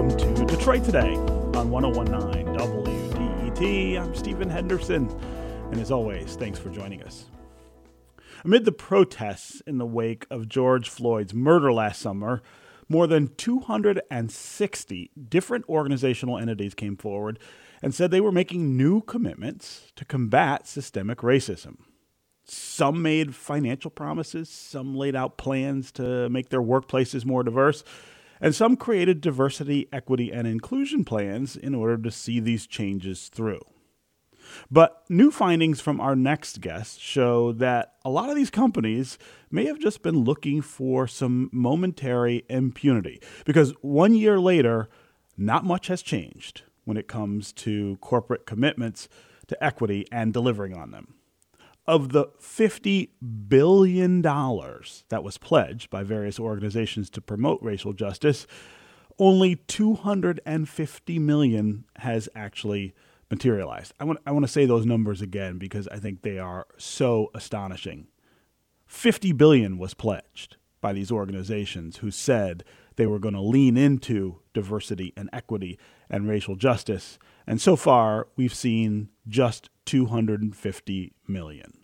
welcome to Detroit Today on 101.9 WDET. I'm Stephen Henderson, and as always, thanks for joining us. Amid the protests in the wake of George Floyd's murder last summer, more than 260 different organizational entities came forward and said they were making new commitments to combat systemic racism. Some made financial promises, some laid out plans to make their workplaces more diverse, and some created diversity, equity, and inclusion plans in order to see these changes through. But new findings from our next guest show that a lot of these companies may have just been looking for some momentary impunity, because 1 year later, not much has changed when it comes to corporate commitments to equity and delivering on them. Of the $50 billion that was pledged by various organizations to promote racial justice, only $250 million has actually materialized. I want to say those numbers again because I think they are so astonishing. $50 billion was pledged by these organizations who said they were going to lean into diversity and equity and racial justice. And so far, we've seen just $250 million.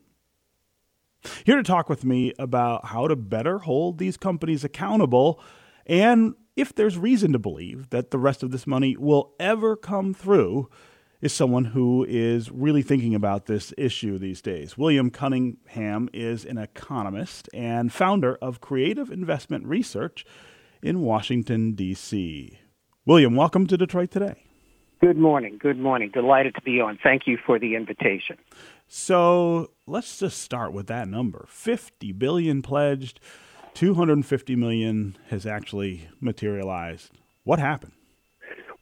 Here to talk with me about how to better hold these companies accountable and if there's reason to believe that the rest of this money will ever come through is someone who is really thinking about this issue these days. William Cunningham is an economist and founder of Creative Investment Research in Washington, D.C. William, welcome to Detroit Today. Good morning. Good morning. Delighted to be on. Thank you for the invitation. So let's just start with that number. $50 billion pledged, $250 million has actually materialized. What happened?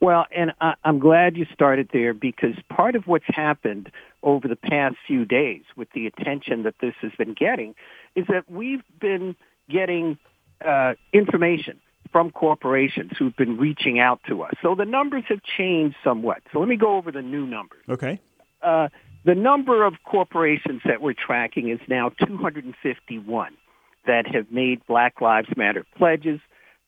Well, and I'm glad you started there because part of what's happened over the past few days with the attention that this has been getting is that we've been getting information from corporations who've been reaching out to us. So the numbers have changed somewhat. So let me go over the new numbers. Okay. The number of corporations that we're tracking is now 251 that have made Black Lives Matter pledges.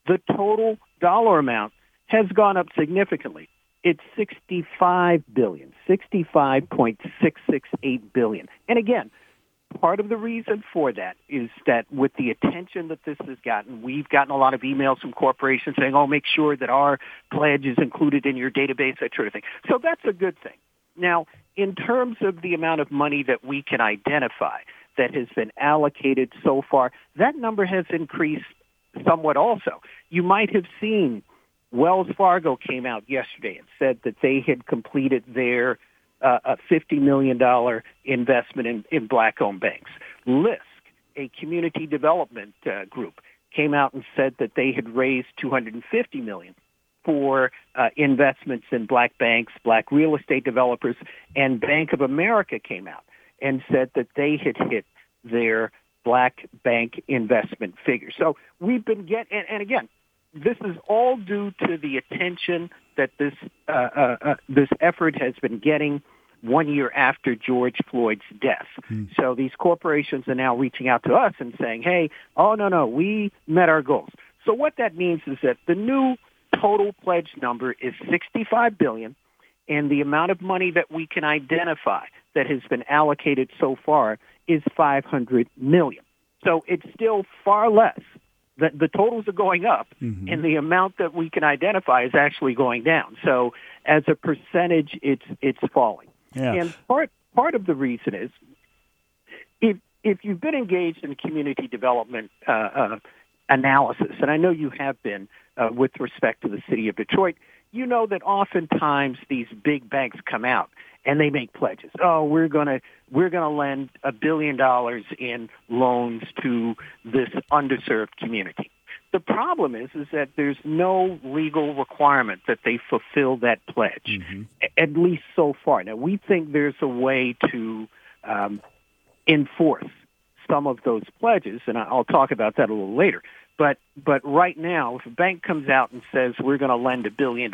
The total dollar amount has gone up significantly. It's $65 billion, $65.668 billion. And again, part of the reason for that is that with the attention that this has gotten, we've gotten a lot of emails from corporations saying, oh, make sure that our pledge is included in your database, that sort of thing. So that's a good thing. Now, in terms of the amount of money that we can identify that has been allocated so far, that number has increased somewhat also. You might have seen Wells Fargo came out yesterday and said that they had completed their a $50 million investment in black-owned banks. LISC, a community development group, came out and said that they had raised $250 million for investments in black banks, black real estate developers, and Bank of America came out and said that they had hit their black bank investment figure. So we've been getting, and again, this is all due to the attention that this effort has been getting 1 year after George Floyd's death. So these corporations are now reaching out to us and saying, hey, oh, no, we met our goals. So what that means is that the new total pledge number is $65 billion, and the amount of money that we can identify that has been allocated so far is $500 million. So it's still far less. The totals are going up, and the amount that we can identify is actually going down. So as a percentage, it's falling. Yeah. And part of the reason is if you've been engaged in community development analysis, and I know you have been with respect to the city of Detroit, you know that oftentimes these big banks come out and they make pledges. Oh, we're going to lend $1 billion in loans to this underserved community. The problem is that there's no legal requirement that they fulfill that pledge, at least so far. Now, we think there's a way to enforce some of those pledges, and I'll talk about that a little later. But right now, if a bank comes out and says we're going to lend $1 billion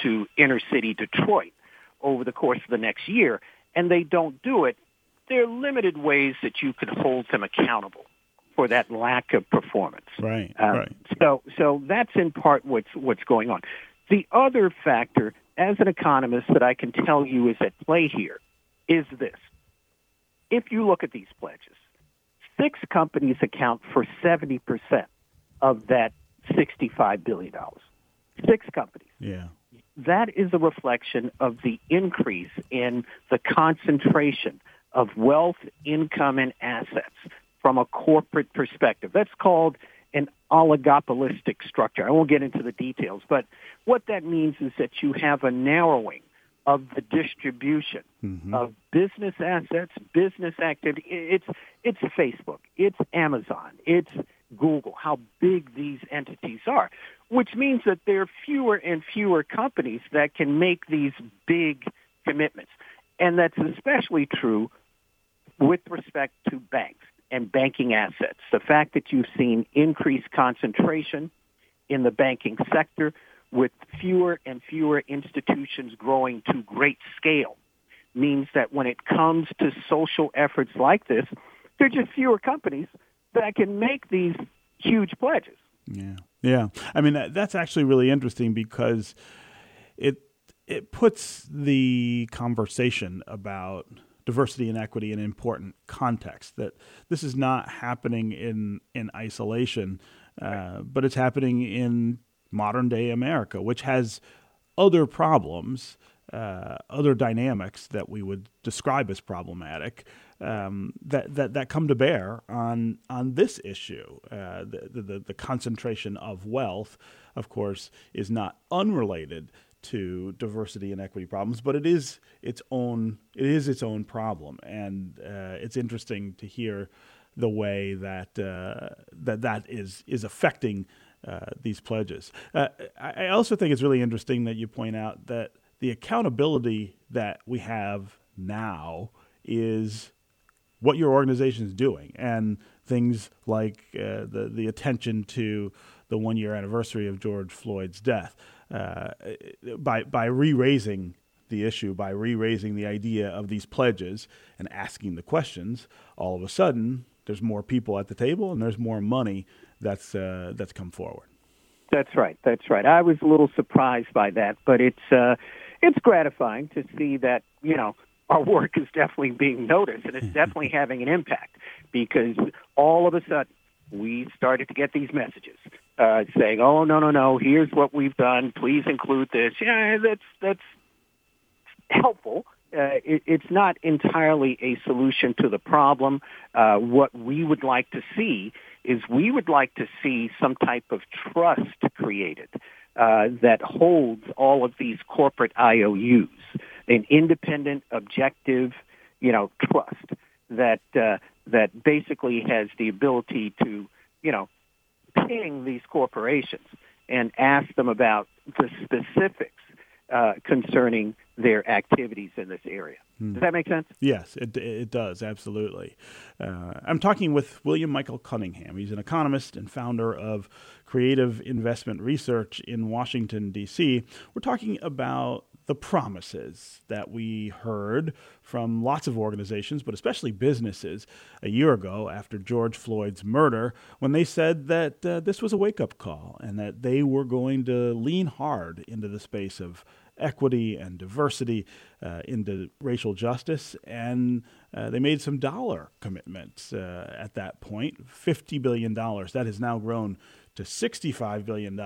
to inner city Detroit over the course of the next year, and they don't do it, there are limited ways that you could hold them accountable for that lack of performance. Right. So that's in part what's going on. The other factor, as an economist, that I can tell you is at play here is this. If you look at these pledges, 6 companies account for 70% of that $65 billion. 6 companies. Yeah. That is a reflection of the increase in the concentration of wealth, income, and assets from a corporate perspective. That's called an oligopolistic structure. I won't get into the details, but what that means is that you have a narrowing of the distribution of business assets, business activity. It's Facebook, it's Amazon, it's Google, how big these entities are, which means that there are fewer and fewer companies that can make these big commitments. And that's especially true with respect to banks and banking assets. The fact that you've seen increased concentration in the banking sector with fewer and fewer institutions growing to great scale means that when it comes to social efforts like this, there are just fewer companies that can make these huge pledges. Yeah. Yeah. I mean, that's actually really interesting because it puts the conversation about diversity and equity in important context, that this is not happening in isolation, but it's happening in modern day America, which has other problems, other dynamics that we would describe as problematic, that come to bear on this issue. The concentration of wealth, of course, is not unrelated to diversity and equity problems, but it is its own problem, and it's interesting to hear the way that is affecting these pledges. I also think it's really interesting that you point out that the accountability that we have now is what your organization is doing, and things like the attention to the 1-year anniversary of George Floyd's death. By re-raising the issue, by re-raising the idea of these pledges and asking the questions, all of a sudden there's more people at the table and there's more money that's come forward. That's right. I was a little surprised by that, but it's gratifying to see that, you know, our work is definitely being noticed and it's definitely having an impact, because all of a sudden we started to get these messages saying, "Oh no! Here's what we've done. Please include this." Yeah, that's helpful. It's not entirely a solution to the problem. What we would like to see is some type of trust created that holds all of these corporate IOUs, an independent, objective, trust that basically has the ability to, ping these corporations and ask them about the specifics concerning their activities in this area. Does that make sense? Yes, it does, absolutely. I'm talking with William Michael Cunningham. He's an economist and founder of Creative Investment Research in Washington, D.C. We're talking about the promises that we heard from lots of organizations, but especially businesses, a year ago after George Floyd's murder, when they said that this was a wake-up call and that they were going to lean hard into the space of equity and diversity, into racial justice, and they made some dollar commitments at that point, $50 billion. That has now grown to $65 billion.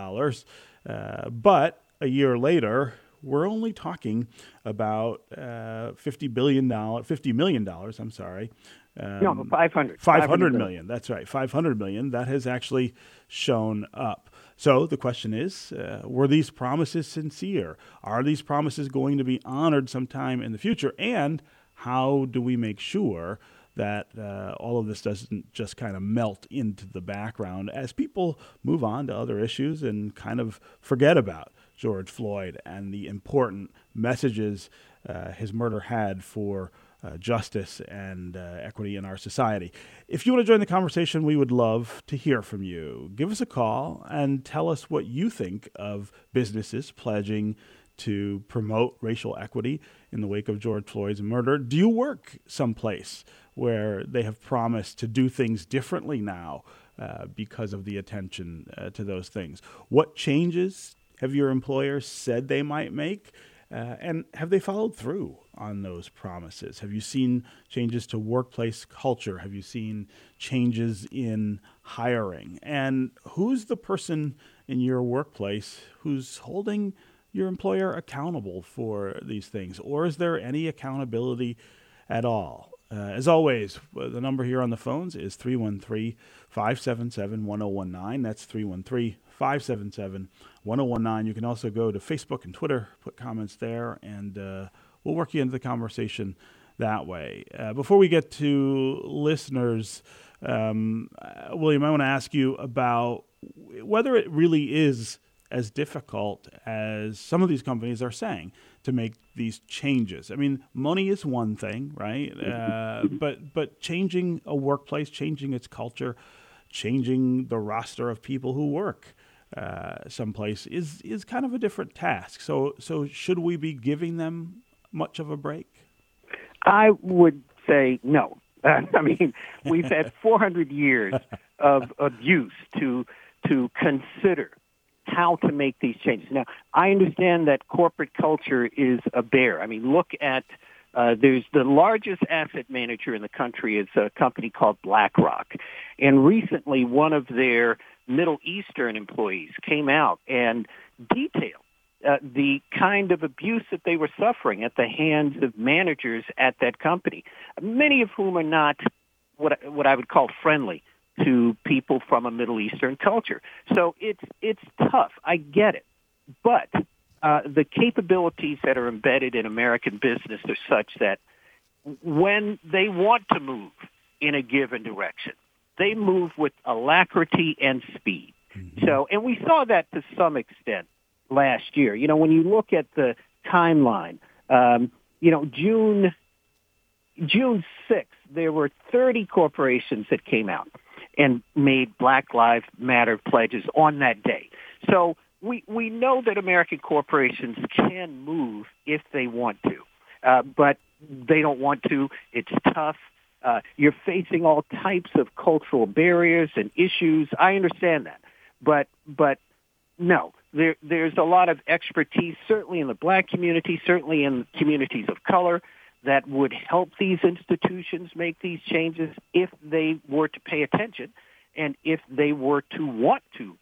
But a year later, we're only talking about $50 million. I'm sorry. 500 million. That's right. 500 million. That has actually shown up. So the question is, were these promises sincere? Are these promises going to be honored sometime in the future? And how do we make sure that all of this doesn't just kind of melt into the background as people move on to other issues and kind of forget about George Floyd and the important messages his murder had for justice and equity in our society? If you want to join the conversation, we would love to hear from you. Give us a call and tell us what you think of businesses pledging to promote racial equity in the wake of George Floyd's murder. Do you work someplace where they have promised to do things differently now because of the attention to those things? What changes have your employers said they might make? And have they followed through on those promises? Have you seen changes to workplace culture? Have you seen changes in hiring? And who's the person in your workplace who's holding your employer accountable for these things? Or is there any accountability at all? As always, the number here on the phones is 313-577-1019. That's 313-577-1019. You can also go to Facebook and Twitter, put comments there, and we'll work you into the conversation that way. Before we get to listeners, William, I want to ask you about whether it really is as difficult as some of these companies are saying to make these changes. I mean, money is one thing, right? But changing a workplace, changing its culture, changing the roster of people who work someplace is kind of a different task. So should we be giving them much of a break? I would say no. I mean, we've had 400 years of abuse to consider how to make these changes. Now, I understand that corporate culture is a bear. I mean, look at there's the largest asset manager in the country is a company called BlackRock. And recently, one of their Middle Eastern employees came out and detailed the kind of abuse that they were suffering at the hands of managers at that company, many of whom are not what I would call friendly to people from a Middle Eastern culture. So it's tough. I get it. But the capabilities that are embedded in American business are such that when they want to move in a given direction, they move with alacrity and speed. Mm-hmm. So, and we saw that to some extent last year. You know, when you look at the timeline, you know, June 6th, there were 30 corporations that came out and made Black Lives Matter pledges on that day. So we know that American corporations can move if they want to, but they don't want to. It's tough. You're facing all types of cultural barriers and issues. I understand that. But no, there's a lot of expertise, certainly in the Black community, certainly in communities of color, that would help these institutions make these changes if they were to pay attention and if they were to want to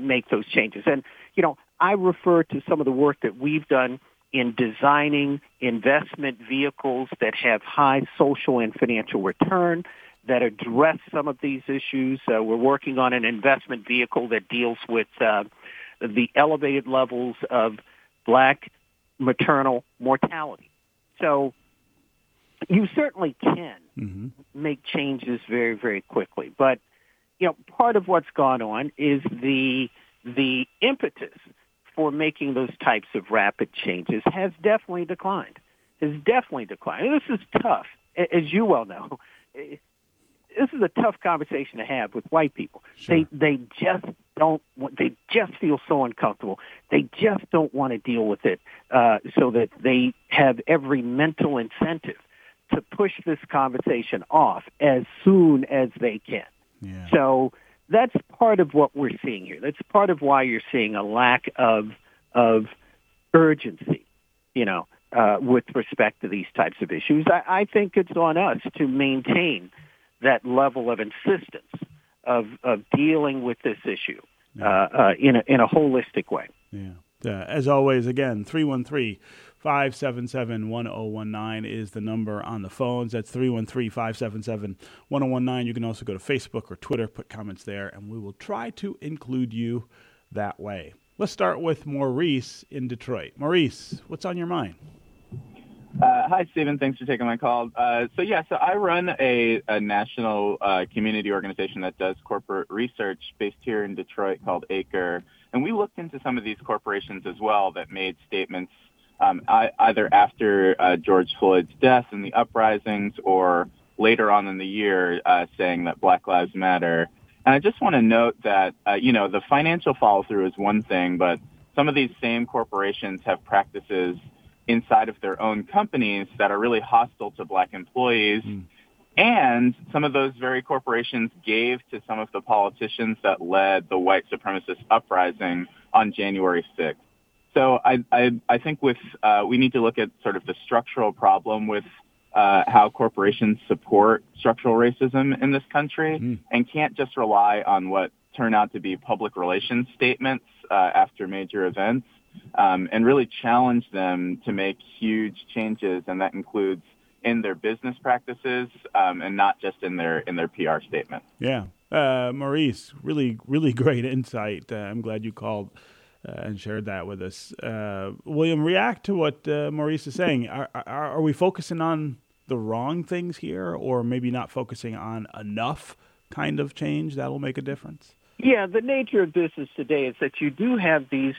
make those changes. And, you know, I refer to some of the work that we've done in designing investment vehicles that have high social and financial return that address some of these issues. We're working on an investment vehicle that deals with the elevated levels of Black maternal mortality. So you certainly can mm-hmm. make changes very, very quickly. But, you know, part of what's gone on is the impetus for making those types of rapid changes has definitely declined. And this is tough, as you well know. This is a tough conversation to have with white people. Sure. They just don't. They just feel so uncomfortable. They just don't want to deal with it, so that they have every mental incentive to push this conversation off as soon as they can. Yeah. So that's part of what we're seeing here. That's part of why you're seeing a lack of urgency, you know, with respect to these types of issues. I think it's on us to maintain that level of insistence of dealing with this issue in a holistic way. Yeah. As always, again, 313-577-1019 is the number on the phones. That's 313-577-1019. You can also go to Facebook or Twitter, put comments there, and we will try to include you that way. Let's start with Maurice in Detroit. Maurice, what's on your mind? Hi, Stephen. Thanks for taking my call. So I run a national community organization that does corporate research based here in Detroit called ACRE. And we looked into some of these corporations as well that made statements either after George Floyd's death and the uprisings or later on in the year saying that Black Lives Matter. And I just want to note that, you know, the financial follow-through is one thing, but some of these same corporations have practices inside of their own companies that are really hostile to Black employees. Mm. And some of those very corporations gave to some of the politicians that led the white supremacist uprising on January 6th. So I think with we need to look at sort of the structural problem with how corporations support structural racism in this country and can't just rely on what turn out to be public relations statements after major events and really challenge them to make huge changes. And that includes in their business practices and not just in their PR statement. Yeah. Maurice, really great insight. I'm glad you called and shared that with us. William, react to what Maurice is saying. Are we focusing on the wrong things here, or maybe not focusing on enough kind of change that'll make a difference? Yeah, the nature of business today is that you do have these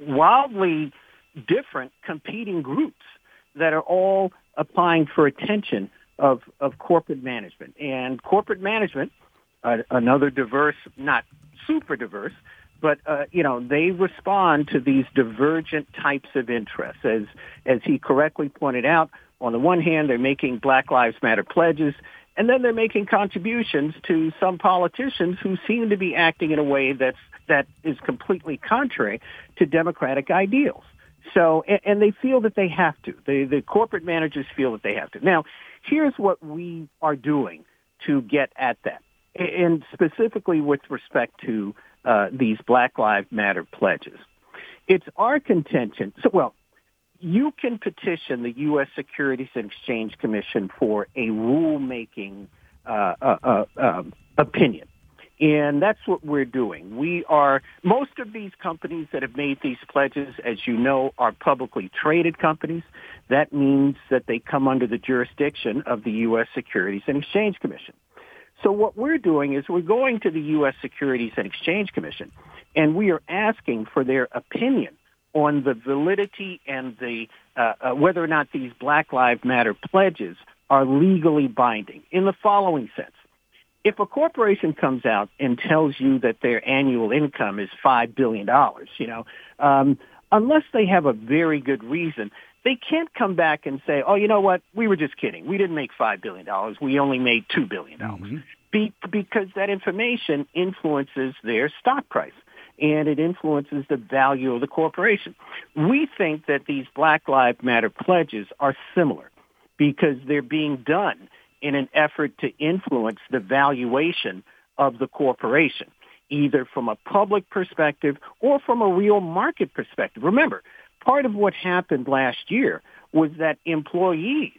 wildly different competing groups that are all applying for attention of corporate management. And corporate management, another diverse, not super diverse, but, they respond to these divergent types of interests. As he correctly pointed out, on the one hand, they're making Black Lives Matter pledges, and then they're making contributions to some politicians who seem to be acting in a way that is completely contrary to democratic ideals. So, and they feel that they have to. The corporate managers feel that they have to. Now, here's what we are doing to get at that, and specifically with respect to these Black Lives Matter pledges. It's our contention. So, well, you can petition the U.S. Securities and Exchange Commission for a rulemaking opinion. And that's what we're doing. Most of these companies that have made these pledges, as you know, are publicly traded companies. That means that they come under the jurisdiction of the U.S. Securities and Exchange Commission. So what we're doing is we're going to the U.S. Securities and Exchange Commission, and we are asking for their opinion on the validity and the whether or not these Black Lives Matter pledges are legally binding in the following sense. If a corporation comes out and tells you that their annual income is $5 billion, unless they have a very good reason, they can't come back and say, oh, you know what, we were just kidding. We didn't make $5 billion. We only made $2 billion. Mm-hmm. Because that information influences their stock price, and it influences the value of the corporation. We think that these Black Lives Matter pledges are similar because they're being done in an effort to influence the valuation of the corporation, either from a public perspective or from a real market perspective. Remember, part of what happened last year was that employees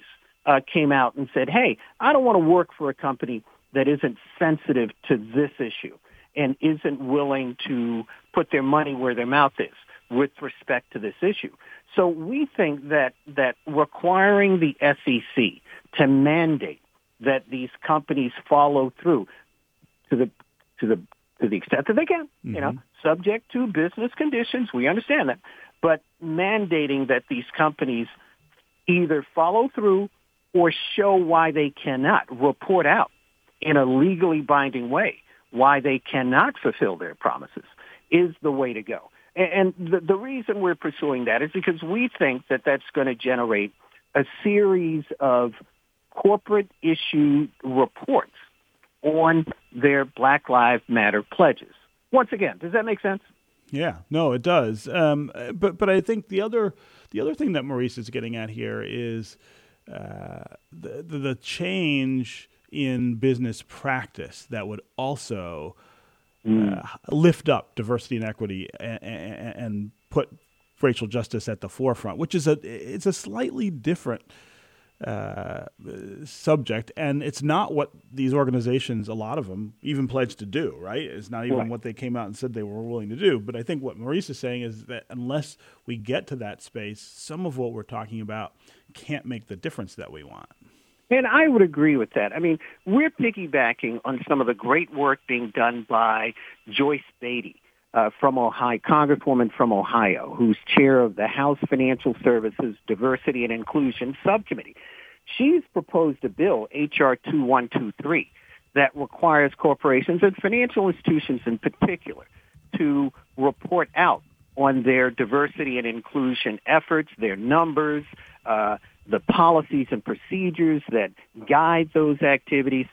came out and said, hey, I don't want to work for a company that isn't sensitive to this issue and isn't willing to put their money where their mouth is with respect to this issue. So we think that requiring the SEC to mandate that these companies follow through to the extent that they can, mm-hmm. Subject to business conditions, we understand that, but mandating that these companies either follow through or show why they cannot, report out in a legally binding way why they cannot fulfill their promises, is the way to go. And the reason we're pursuing that is because we think that that's going to generate a series of corporate issue reports on their Black Lives Matter pledges. Once again, does that make sense? Yeah, no, it does. But I think the other thing that Maurice is getting at here is the change in business practice that would also lift up diversity and equity and put racial justice at the forefront, which is it's a slightly different subject, and it's not what these organizations, a lot of them, even pledged to do, right? It's not even what they came out and said they were willing to do. But I think what Maurice is saying is that unless we get to that space, some of what we're talking about can't make the difference that we want. And I would agree with that. I mean, we're piggybacking on some of the great work being done by Joyce Beatty, from Ohio, Congresswoman from Ohio, who's chair of the House Financial Services Diversity and Inclusion Subcommittee. She's proposed a bill, H.R. 2123, that requires corporations and financial institutions in particular to report out on their diversity and inclusion efforts, their numbers, the policies and procedures that guide those activities.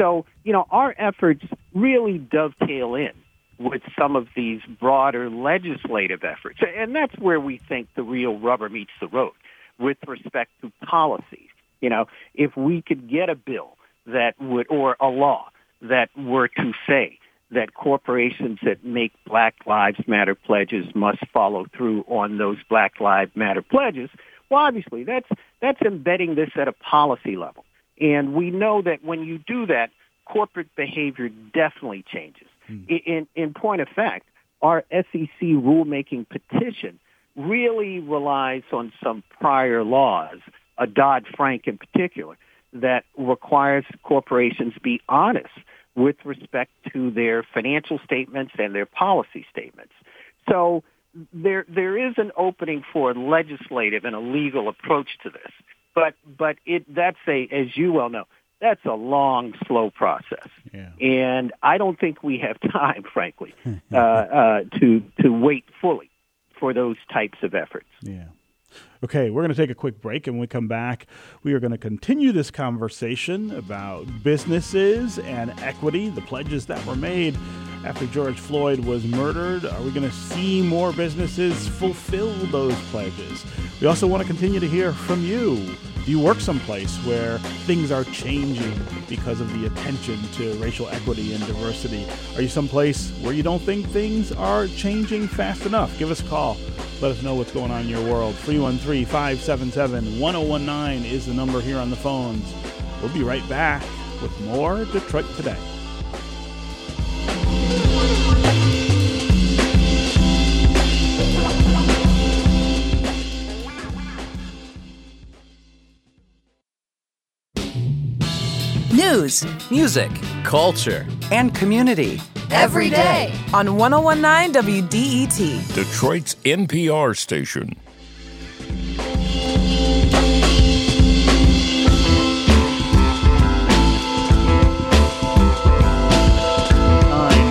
So, our efforts really dovetail in with some of these broader legislative efforts. And that's where we think the real rubber meets the road with respect to policies. You know, if we could get a bill that would, or a law that were to say that corporations that make Black Lives Matter pledges must follow through on those Black Lives Matter pledges, well, obviously that's embedding this at a policy level. And we know that when you do that, corporate behavior definitely changes. In point of fact, our SEC rulemaking petition really relies on some prior laws, a Dodd-Frank in particular, that requires corporations be honest with respect to their financial statements and their policy statements. So there is an opening for a legislative and a legal approach to this, but as you well know, that's a long, slow process. Yeah. And I don't think we have time, frankly, to wait fully for those types of efforts. Yeah. Okay, we're going to take a quick break, and when we come back, we are going to continue this conversation about businesses and equity, the pledges that were made after George Floyd was murdered. Are we going to see more businesses fulfill those pledges? We also want to continue to hear from you. Do you work someplace where things are changing because of the attention to racial equity and diversity? Are you someplace where you don't think things are changing fast enough? Give us a call. Let us know what's going on in your world. 313-577-1019 is the number here on the phones. We'll be right back with more Detroit Today. News, music, culture, and community. Every day on 1019 WDET, Detroit's NPR station.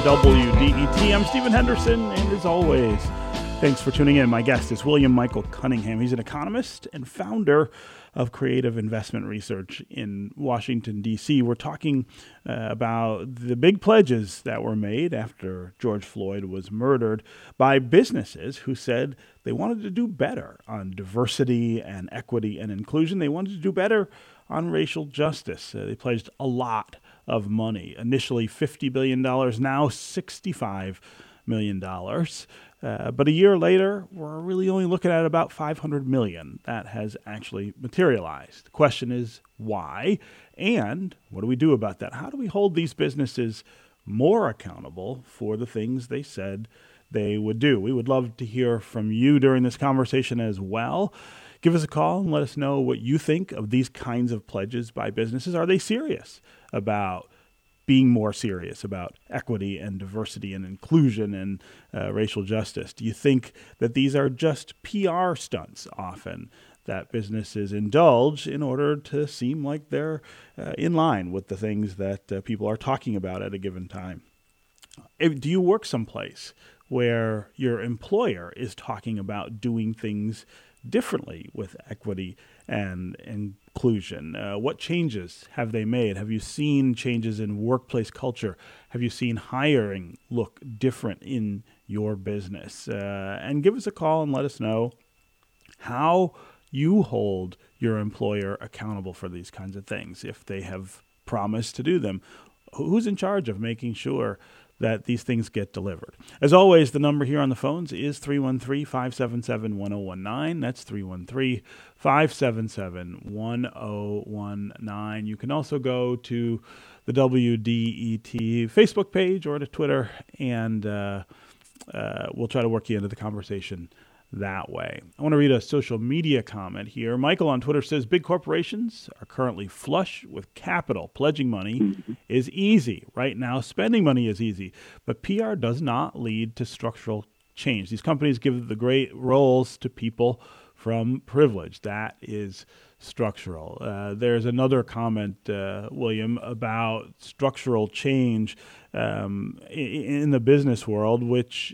WDET. I'm Stephen Henderson, and as always, thanks for tuning in. My guest is William Michael Cunningham. He's an economist and founder of Creative Investment Research in Washington, D.C. We're talking about the big pledges that were made after George Floyd was murdered by businesses who said they wanted to do better on diversity and equity and inclusion. They wanted to do better on racial justice. They pledged a lot of money, initially $50 billion, now $65 million. But a year later, we're really only looking at about $500 million that has actually materialized. The question is why, and what do we do about that? How do we hold these businesses more accountable for the things they said they would do? We would love to hear from you during this conversation as well. Give us a call and let us know what you think of these kinds of pledges by businesses. Are they serious about being more serious about equity and diversity and inclusion and racial justice? Do you think that these are just PR stunts often that businesses indulge in order to seem like they're in line with the things that people are talking about at a given time? Do you work someplace where your employer is talking about doing things differently with equity and inclusion? What changes have they made? Have you seen changes in workplace culture? Have you seen hiring look different in your business? And give us a call and let us know how you hold your employer accountable for these kinds of things, if they have promised to do them. Who's in charge of making sure that these things get delivered? As always, the number here on the phones is 313-577-1019. That's 313-577-1019. You can also go to the WDET Facebook page or to Twitter, and we'll try to work you into the conversation that way. I want to read a social media comment here. Michael on Twitter says, big corporations are currently flush with capital. Pledging money is easy. Right now, spending money is easy, but PR does not lead to structural change. These companies give the great roles to people from privilege. That is structural. There's another comment, William, about structural change in the business world, which,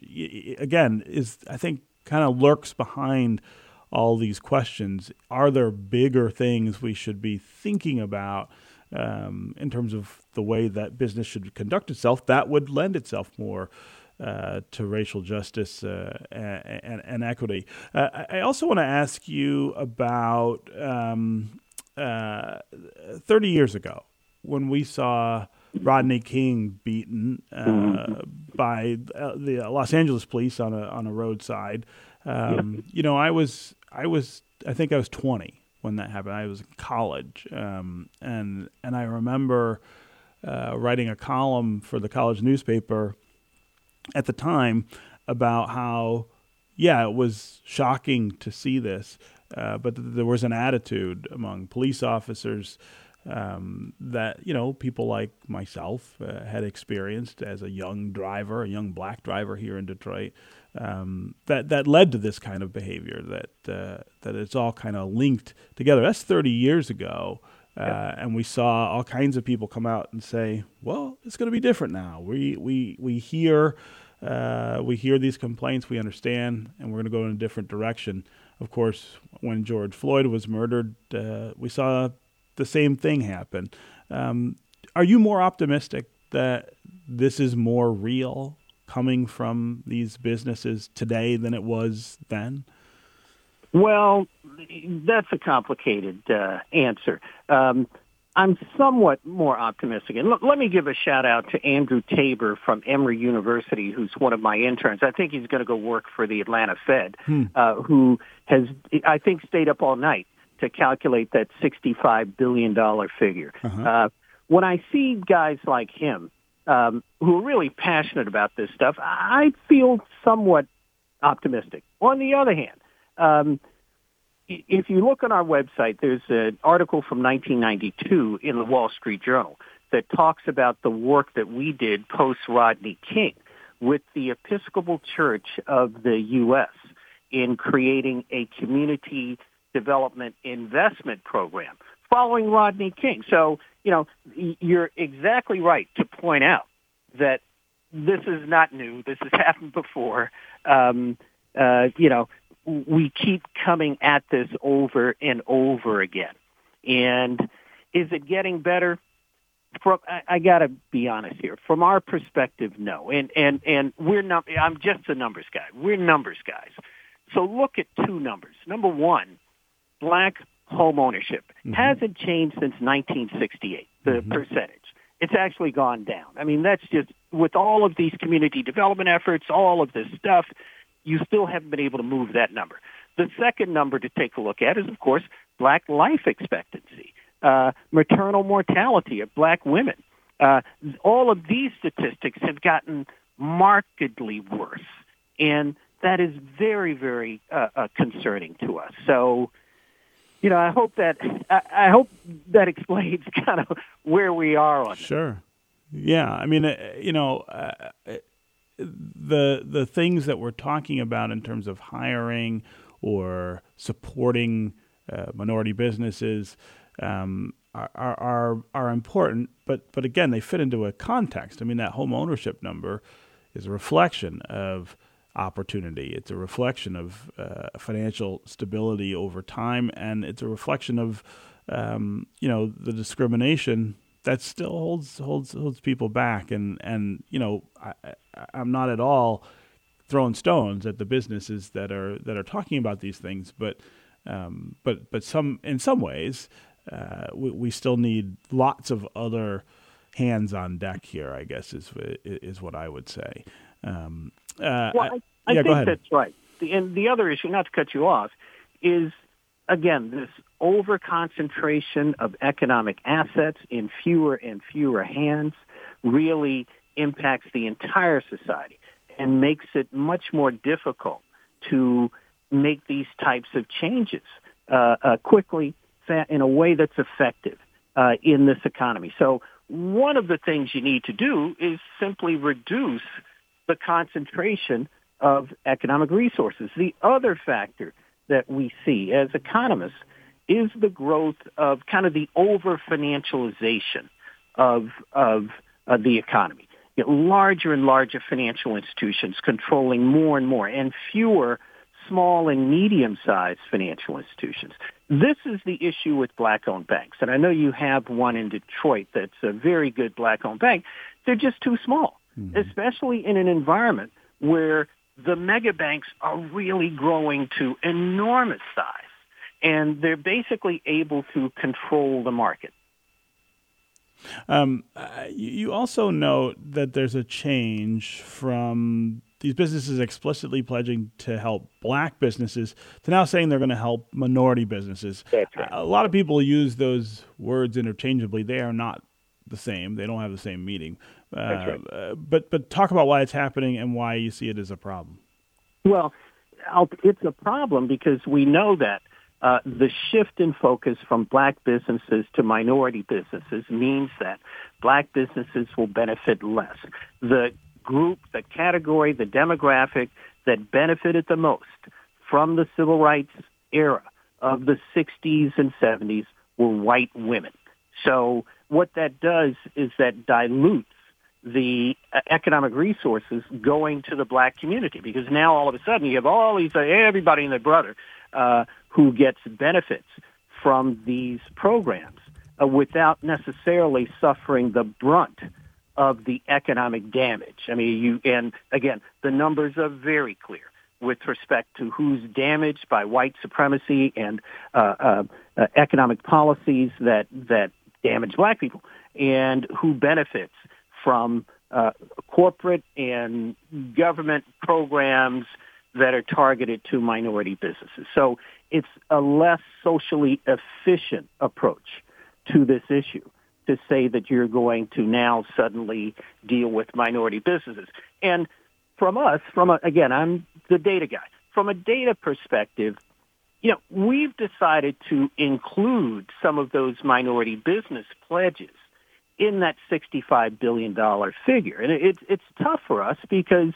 again, is, I think, kind of lurks behind all these questions. Are there bigger things we should be thinking about in terms of the way that business should conduct itself that would lend itself more to racial justice and equity. I also want to ask you about 30 years ago when we saw Rodney King beaten by the Los Angeles police on a roadside. You know, I think I was 20 when that happened. I was in college, and I remember writing a column for the college newspaper at the time about how, it was shocking to see this, but there was an attitude among police officers that, you know, people like myself had experienced as a young driver, a young black driver here in Detroit, that led to this kind of behavior, that it's all kind of linked together. That's 30 years ago. And we saw all kinds of people come out and say, well, it's going to be different now. We hear these complaints, we understand, and we're going to go in a different direction. Of course, when George Floyd was murdered, we saw the same thing happen. Are you more optimistic that this is more real coming from these businesses today than it was then? Well, that's a complicated answer. I'm somewhat more optimistic. And let me give a shout-out to Andrew Tabor from Emory University, who's one of my interns. I think he's going to go work for the Atlanta Fed, who has, I think, stayed up all night to calculate that $65 billion figure. When I see guys like him who are really passionate about this stuff, I feel somewhat optimistic. On the other hand, if you look on our website, there's an article from 1992 in the Wall Street Journal that talks about the work that we did post-Rodney King with the Episcopal Church of the U.S. in creating a community development investment program following Rodney King. So, you know, you're exactly right to point out that this is not new. This has happened before. You know, we keep coming at this over and over again. And is it getting better? I got to be honest here. From our perspective, no. And I'm just a numbers guy. We're numbers guys. So look at two numbers. Number one, black home ownership hasn't changed since 1968, the percentage. It's actually gone down. I mean, that's just with all of these community development efforts, all of this stuff, you still haven't been able to move that number. The second number to take a look at is, of course, black life expectancy, maternal mortality of black women. All of these statistics have gotten markedly worse, and that is very, very concerning to us. So, you know, I hope that explains kind of where we are on Sure. This. Yeah, I mean, you know, the things that we're talking about in terms of hiring or supporting minority businesses are important, but again, they fit into a context. I mean, that home ownership number is a reflection of opportunity. It's a reflection of financial stability over time, and it's a reflection of you know, the discrimination that still holds people back. And you know, I'm not at all throwing stones at the businesses that are talking about these things, but in some ways we still need lots of other hands on deck here, I guess is what I would say. I think that's right. And the other issue, not to cut you off, is, again, this over-concentration of economic assets in fewer and fewer hands really impacts the entire society and makes it much more difficult to make these types of changes quickly in a way that's effective in this economy. So one of the things you need to do is simply reduce the concentration of economic resources. The other factor that we see as economists is the growth of kind of the over-financialization of the economy. You know, larger and larger financial institutions controlling more and more, and fewer small and medium-sized financial institutions. This is the issue with black-owned banks. And I know you have one in Detroit that's a very good black-owned bank. They're just too small. mm-hmm. especially in an environment where the mega banks are really growing to enormous size, and they're basically able to control the market. You also note that there's a change from these businesses explicitly pledging to help black businesses to now saying they're going to help minority businesses. That's right. A lot of people use those words interchangeably. They are not the same. They don't have the same meaning. That's right. But talk about why it's happening and why you see it as a problem. Well, it's a problem because we know that the shift in focus from black businesses to minority businesses means that black businesses will benefit less. The group, the category, the demographic that benefited the most from the civil rights era of the 60s and 70s were white women. So what that does is that dilutes the economic resources going to the black community, because now all of a sudden you have all these, everybody and their brother, who gets benefits from these programs without necessarily suffering the brunt of the economic damage. I mean, and again, the numbers are very clear with respect to who's damaged by white supremacy and economic policies that damage black people, and who benefits from corporate and government programs that are targeted to minority businesses. So it's a less socially efficient approach to this issue to say that you're going to now suddenly deal with minority businesses. And from us, again, I'm the data guy. From a data perspective, we've decided to include some of those minority business pledges in that $65 billion figure. And it's tough for us because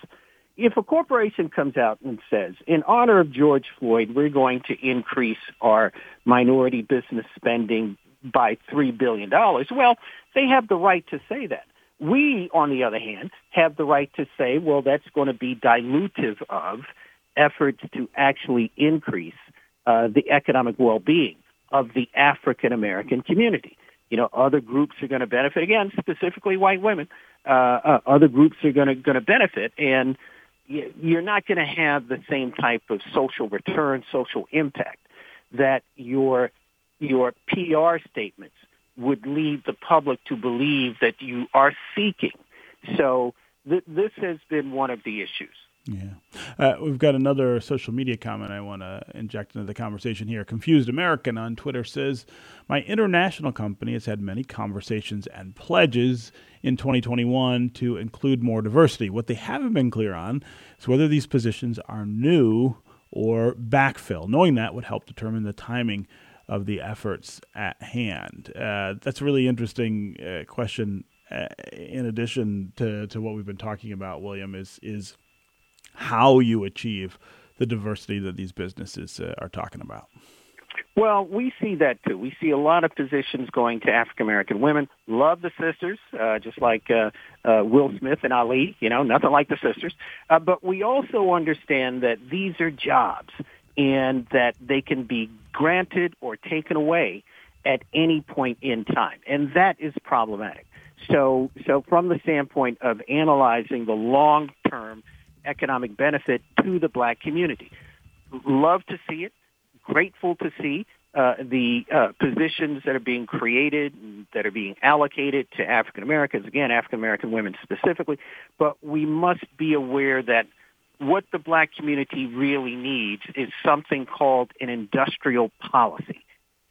if a corporation comes out and says, in honor of George Floyd, we're going to increase our minority business spending by $3 billion, well, they have the right to say that. We, on the other hand, have the right to say, well, that's going to be dilutive of efforts to actually increase the economic well-being of the African-American community. Other groups are going to benefit, again, specifically white women. Other groups are going to benefit, and you're not going to have the same type of social return, social impact that your PR statements would lead the public to believe that you are seeking. So this has been one of the issues. Yeah. We've got another social media comment I want to inject into the conversation here. Confused American on Twitter says, my international company has had many conversations and pledges in 2021 to include more diversity. What they haven't been clear on is whether these positions are new or backfill. Knowing that would help determine the timing of the efforts at hand. That's a really interesting question. In addition to what we've been talking about, William, is how you achieve the diversity that these businesses are talking about. Well, we see that too. We see a lot of positions going to African-American women. Love the sisters, just like Will Smith and Ali, nothing like the sisters. But we also understand that these are jobs and that they can be granted or taken away at any point in time. And that is problematic. So from the standpoint of analyzing the long-term economic benefit to the black community, love to see it. Grateful to see the positions that are being created and that are being allocated to African Americans, again, African American women specifically. But we must be aware that what the black community really needs is something called an industrial policy.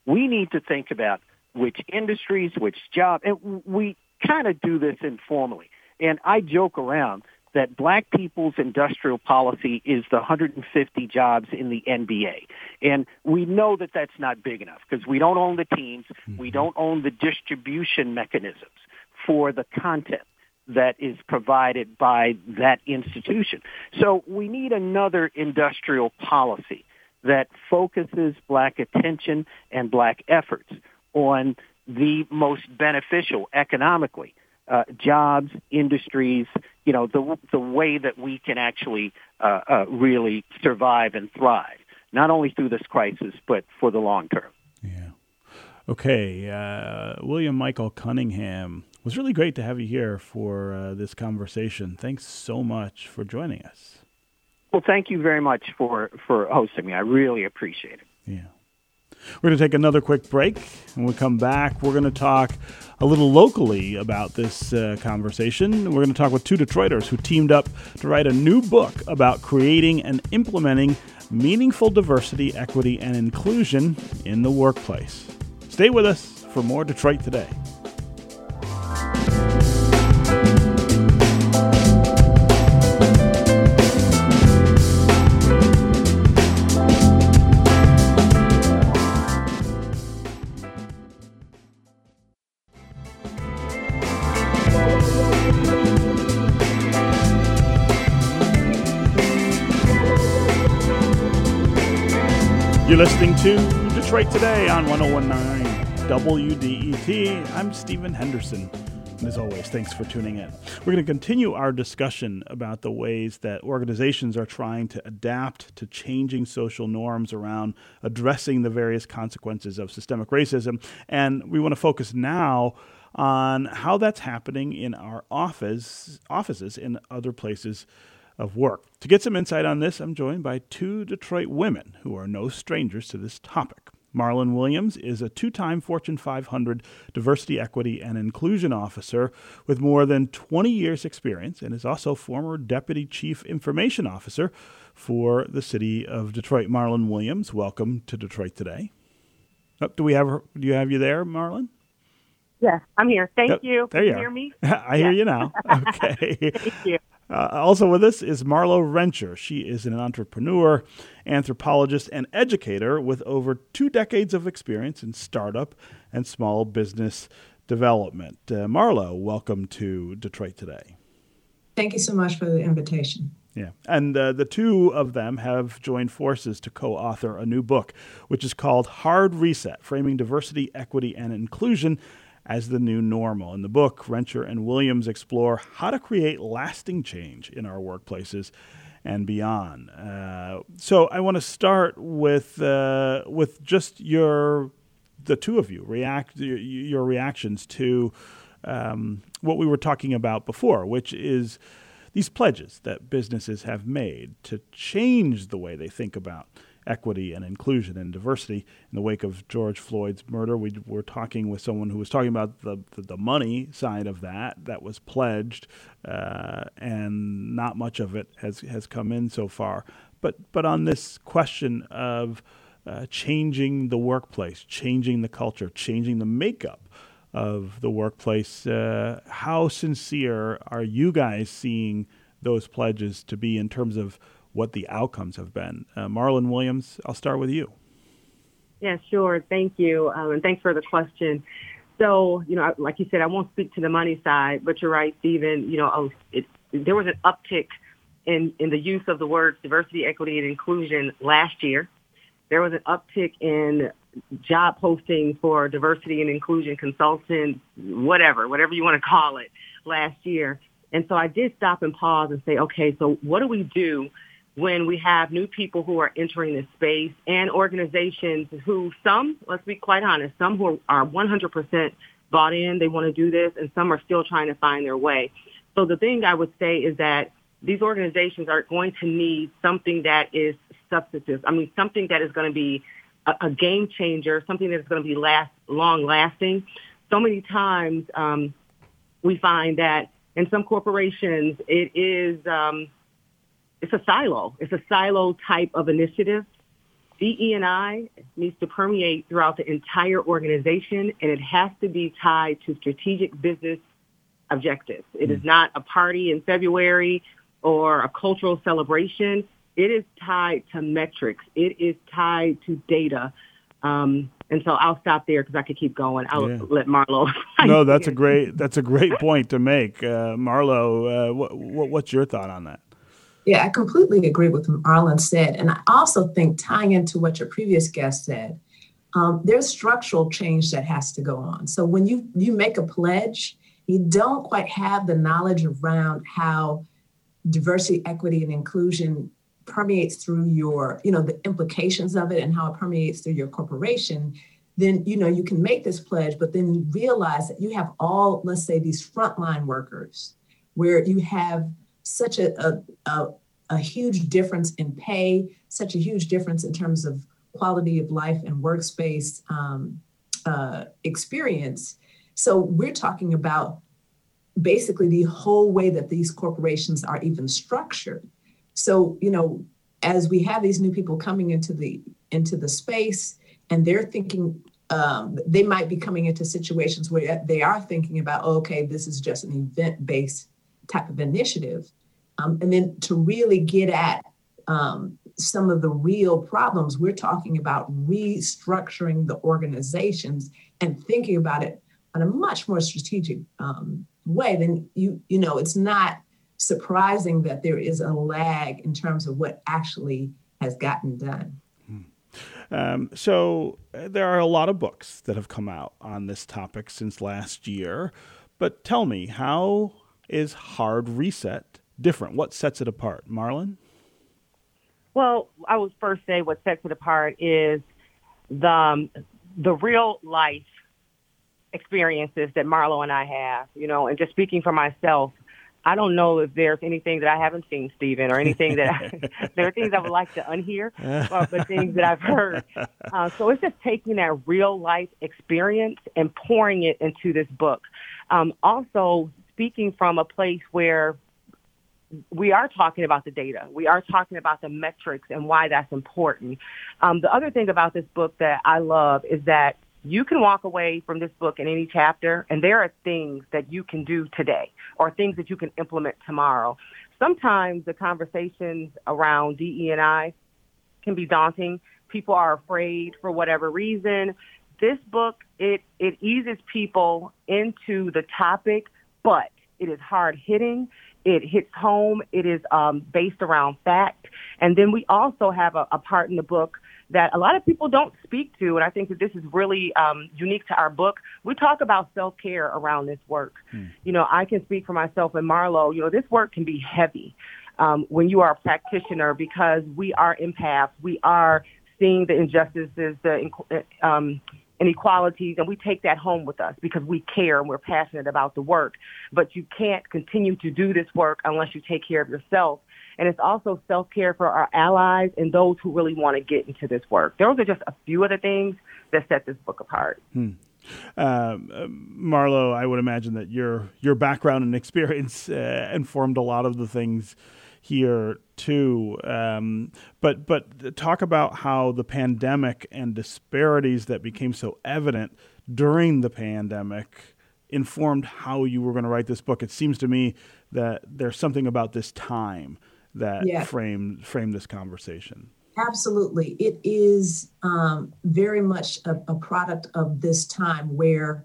We need to think about which industries, which jobs, and we kind of do this informally. And I joke around that black people's industrial policy is the 150 jobs in the NBA. And we know that that's not big enough because we don't own the teams. Mm-hmm. We don't own the distribution mechanisms for the content that is provided by that institution. So we need another industrial policy that focuses black attention and black efforts on the most beneficial economically. Jobs, industries, the way that we can actually really survive and thrive, not only through this crisis, but for the long term. Yeah. Okay. William Michael Cunningham was really great to have you here for this conversation. Thanks so much for joining us. Well, thank you very much for hosting me. I really appreciate it. Yeah. We're going to take another quick break. When we come back, we're going to talk a little locally about this conversation. We're going to talk with two Detroiters who teamed up to write a new book about creating and implementing meaningful diversity, equity, and inclusion in the workplace. Stay with us for more Detroit Today. You're listening to Detroit Today on 1019 WDET. I'm Stephen Henderson, and as always, thanks for tuning in. We're going to continue our discussion about the ways that organizations are trying to adapt to changing social norms around addressing the various consequences of systemic racism, and we want to focus now on how that's happening in our offices in other places of work. To get some insight on this, I'm joined by two Detroit women who are no strangers to this topic. Marlon Williams is a two-time Fortune 500 diversity, equity, and inclusion officer with more than 20 years' experience and is also former deputy chief information officer for the city of Detroit. Marlon Williams, welcome to Detroit Today. Oh, do you have you there, Marlon? Yes, I'm here. Thank you. There you are. Can you hear me? I hear you now. Okay. Thank you. Also with us is Marlo Rencher. She is an entrepreneur, anthropologist, and educator with over 2 decades of experience in startup and small business development. Marlo, welcome to Detroit Today. Thank you so much for the invitation. Yeah, and the two of them have joined forces to co-author a new book, which is called Hard Reset, Framing Diversity, Equity, and Inclusion as the New Normal. In the book, Rencher and Williams explore how to create lasting change in our workplaces and beyond. So I want to start with just your reactions to what we were talking about before, which is these pledges that businesses have made to change the way they think about equity and inclusion and diversity in the wake of George Floyd's murder. We were talking with someone who was talking about the money side of that was pledged, and not much of it has come in so far. But on this question of changing the workplace, changing the culture, changing the makeup of the workplace, how sincere are you guys seeing those pledges to be in terms of what the outcomes have been? Marlon Williams, I'll start with you. Yeah, sure. Thank you. And thanks for the question. So, like you said, I won't speak to the money side, but you're right, Stephen. There was an uptick in the use of the words diversity, equity, and inclusion last year. There was an uptick in job posting for diversity and inclusion consultants, whatever you want to call it, last year. And so I did stop and pause and say, okay, so what do we do when we have new people who are entering this space and organizations who let's be quite honest, some who are 100% bought in, they want to do this, and some are still trying to find their way. So the thing I would say is that these organizations are going to need something that is substantive. I mean, something that is going to be a game changer, something that's going to be long lasting. So many times we find that in some corporations it is it's a silo. It's a silo type of initiative. DE&I needs to permeate throughout the entire organization, and it has to be tied to strategic business objectives. It is not a party in February or a cultural celebration. It is tied to metrics. It is tied to data. And so I'll stop there because I could keep going. Let Marlo. No, that's a great point to make. Marlo, what's your thought on that? Yeah, I completely agree with what Marlon said. And I also think, tying into what your previous guest said, there's structural change that has to go on. So when you make a pledge, you don't quite have the knowledge around how diversity, equity, and inclusion permeates through the implications of it and how it permeates through your corporation. then, you know, you can make this pledge, but then you realize that you have all, let's say, these frontline workers where you have such a huge difference in pay, such a huge difference in terms of quality of life and workspace experience. So we're talking about basically the whole way that these corporations are even structured. So, you know, as we have these new people coming into the space, and they're thinking, they might be coming into situations where they are thinking about, oh, okay, this is just an event-based type of initiative. And then to really get at some of the real problems, we're talking about restructuring the organizations and thinking about it in a much more strategic way. Then you know, it's not surprising that there is a lag in terms of what actually has gotten done. So there are a lot of books that have come out on this topic since last year, but tell me, how is Hard Reset different? What sets it apart, Marlon? Well, I would first say what sets it apart is the real life experiences that Marlo and I have, you know, and just speaking for myself, I don't know if there's anything that I haven't seen, Stephen, or anything there are things I would like to unhear, but things that I've heard. So it's just taking that real life experience and pouring it into this book. Also speaking from a place where we are talking about the data. We are talking about the metrics and why that's important. The other thing about this book that I love is that you can walk away from this book in any chapter, and there are things that you can do today or things that you can implement tomorrow. Sometimes the conversations around DE&I can be daunting. People are afraid for whatever reason. This book, it eases people into the topic, but it is hard-hitting. It hits home. It is based around fact. And then we also have a part in the book that a lot of people don't speak to, and I think that this is really unique to our book. We talk about self-care around this work. You know, I can speak for myself and Marlo. You know, this work can be heavy when you are a practitioner, because we are empaths. We are seeing the injustices, the inequalities, and we take that home with us because we care and we're passionate about the work. But you can't continue to do this work unless you take care of yourself. And it's also self-care for our allies and those who really want to get into this work. Those are just a few of the things that set this book apart. Marlo, I would imagine that your background and experience informed a lot of the things here too. But talk about how the pandemic and disparities that became so evident during the pandemic informed how you were going to write this book. It seems to me that there's something about this time that framed this conversation. Absolutely. It is very much a product of this time where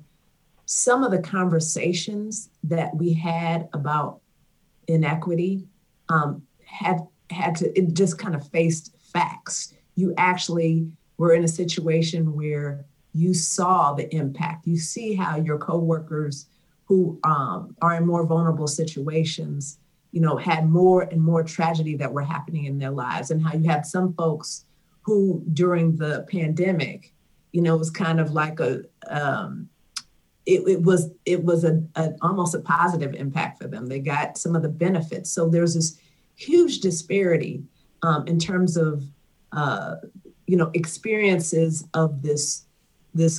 some of the conversations that we had about inequity it just kind of faced facts. You actually were in a situation where you saw the impact. You see how your coworkers who are in more vulnerable situations, you know, had more and more tragedy that were happening in their lives, and how you had some folks who during the pandemic, you know, it was kind of like it was almost a positive impact for them. They got some of the benefits. So there's this huge disparity in terms of, you know, experiences of this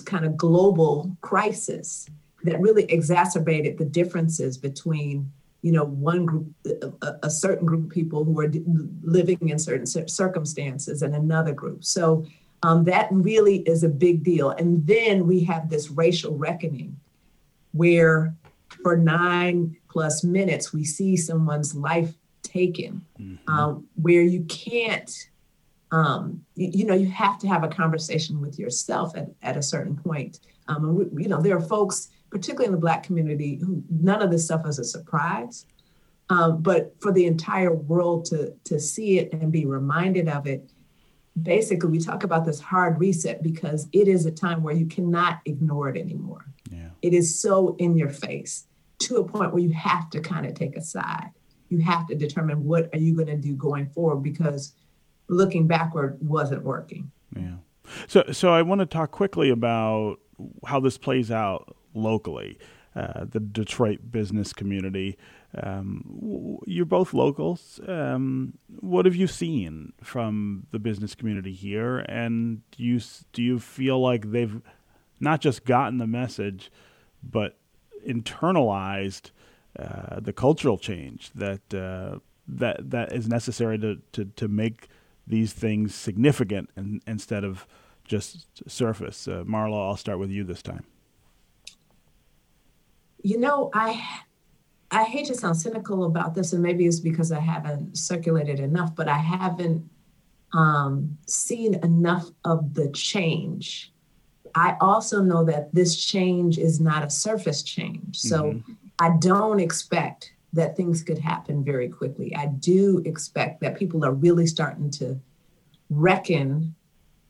kind of global crisis that really exacerbated the differences between, you know, one group, a certain group of people who are living in certain circumstances and another group. So that really is a big deal. And then we have this racial reckoning where for 9+ minutes, we see someone's life taken, where you can't, you know, you have to have a conversation with yourself at a certain point. You know, there are folks, particularly in the Black community, who none of this stuff is a surprise, but for the entire world to see it and be reminded of it, basically we talk about this hard reset because it is a time where you cannot ignore it anymore. Yeah. It is so in your face to a point where you have to kind of take a side. You have to determine what are you going to do going forward, because looking backward wasn't working. Yeah. So I want to talk quickly about how this plays out locally, the Detroit business community. You're both locals. What have you seen from the business community here? And do you feel like they've not just gotten the message, but internalized the cultural change that is necessary to make these things significant instead of just surface? Marlo, I'll start with you this time. You know, I hate to sound cynical about this, and maybe it's because I haven't circulated enough, but I haven't seen enough of the change. I also know that this change is not a surface change. So mm-hmm. I don't expect that things could happen very quickly. I do expect that people are really starting to reckon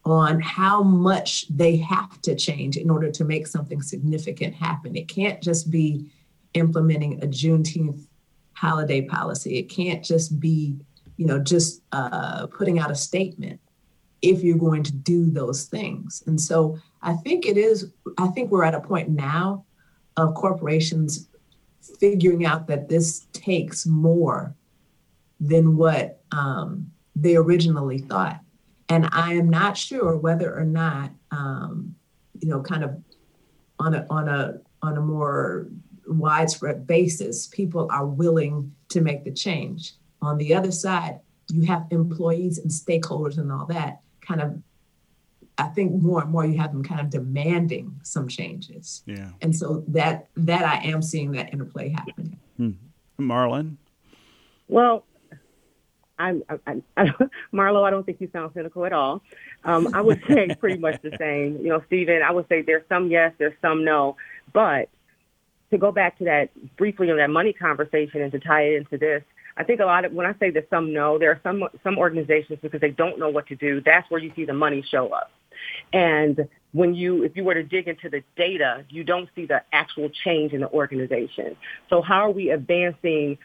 on how much they have to change in order to make something significant happen. It can't just be implementing a Juneteenth holiday policy. It can't just be, putting out a statement if you're going to do those things. And so I think we're at a point now of corporations figuring out that this takes more than what they originally thought. And I am not sure whether or not, kind of on a more widespread basis, people are willing to make the change. On the other side, you have employees and stakeholders and all that kind of, I think more and more you have them kind of demanding some changes. Yeah. And so that I am seeing that interplay happening. Mm-hmm. Marlon? Well, Marlo, I don't think you sound cynical at all. I would say pretty much the same. Stephen, I would say there's some yes, there's some no. But to go back to that briefly on that money conversation and to tie it into this, I think a lot of, when I say that some know, there are some organizations because they don't know what to do. That's where you see the money show up. And if you were to dig into the data, you don't see the actual change in the organization. So how are we advancing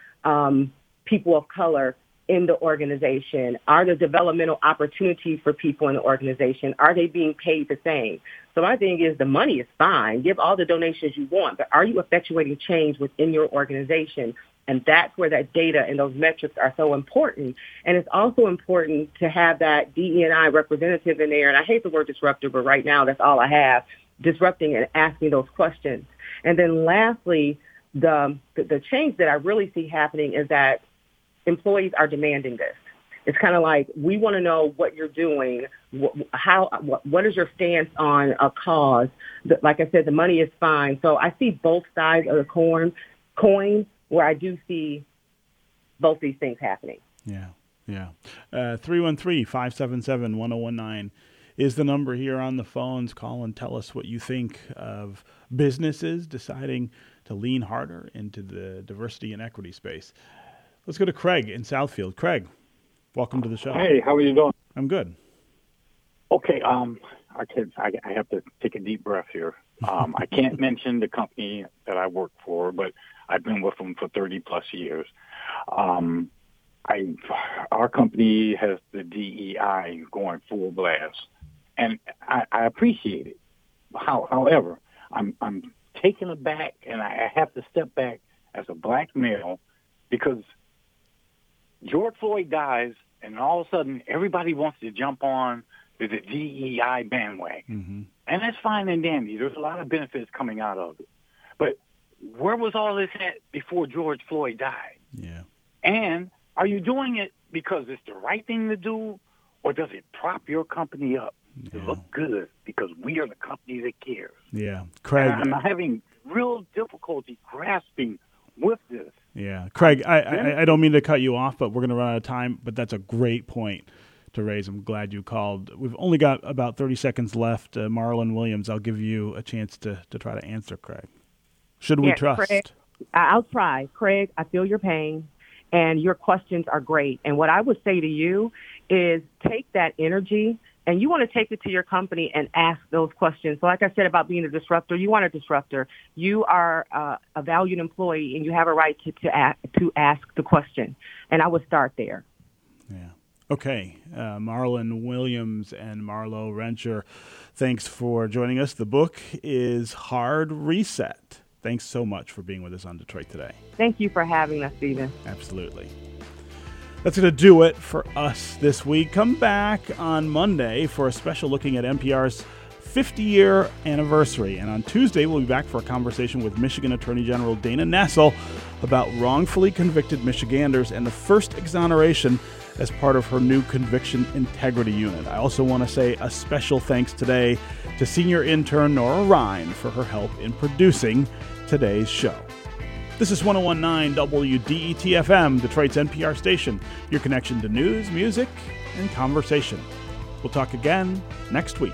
people of color in the organization? Are there developmental opportunities for people in the organization? Are they being paid the same? So my thing is the money is fine. Give all the donations you want, but are you effectuating change within your organization? And that's where that data and those metrics are so important. And it's also important to have that DE&I representative in there. And I hate the word disruptor, but right now that's all I have, disrupting and asking those questions. And then lastly, the change that I really see happening is that employees are demanding this. It's kind of like, we want to know what you're doing, what is your stance on a cause. Like I said, the money is fine. So I see both sides of the coin. Where I do see both these things happening. Yeah. 313-577-1019 is the number here on the phones. Call and tell us what you think of businesses deciding to lean harder into the diversity and equity space. Let's go to Craig in Southfield. Craig, welcome to the show. Hey, how are you doing? I'm good. Okay, I have to take a deep breath here. I can't mention the company that I work for, but I've been with them for 30-plus years. Our company has the DEI going full blast, and I appreciate it. However, I'm taken aback, and I have to step back as a black male because George Floyd dies, and all of a sudden everybody wants to jump on to the DEI bandwagon. Mm-hmm. And that's fine and dandy. There's a lot of benefits coming out of it. But where was all this at before George Floyd died? Yeah. And are you doing it because it's the right thing to do, or does it prop your company up to look good because we are the company that cares? Yeah. Craig, I'm having real difficulty grasping with this. Yeah. Craig, I don't mean to cut you off, but we're going to run out of time, but that's a great point to raise. I'm glad you called. We've only got about 30 seconds left. Marlon Williams, I'll give you a chance to try to answer Craig. Should we trust? Craig, I'll try. Craig, I feel your pain, and your questions are great. And what I would say to you is take that energy, and you want to take it to your company and ask those questions. So like I said about being a disruptor, you want a disruptor. You are a valued employee, and you have a right to ask the question. And I would start there. Yeah. Okay, Marlon Williams and Marlo Rencher, thanks for joining us. The book is Hard Reset. Thanks so much for being with us on Detroit Today. Thank you for having us, Stephen. Absolutely. That's going to do it for us this week. Come back on Monday for a special looking at NPR's 50-year anniversary. And on Tuesday, we'll be back for a conversation with Michigan Attorney General Dana Nessel about wrongfully convicted Michiganders and the first exoneration as part of her new Conviction Integrity Unit. I also want to say a special thanks today to senior intern Nora Rhine for her help in producing today's show. This is 101.9 WDET-FM, Detroit's NPR station, your connection to news, music, and conversation. We'll talk again next week.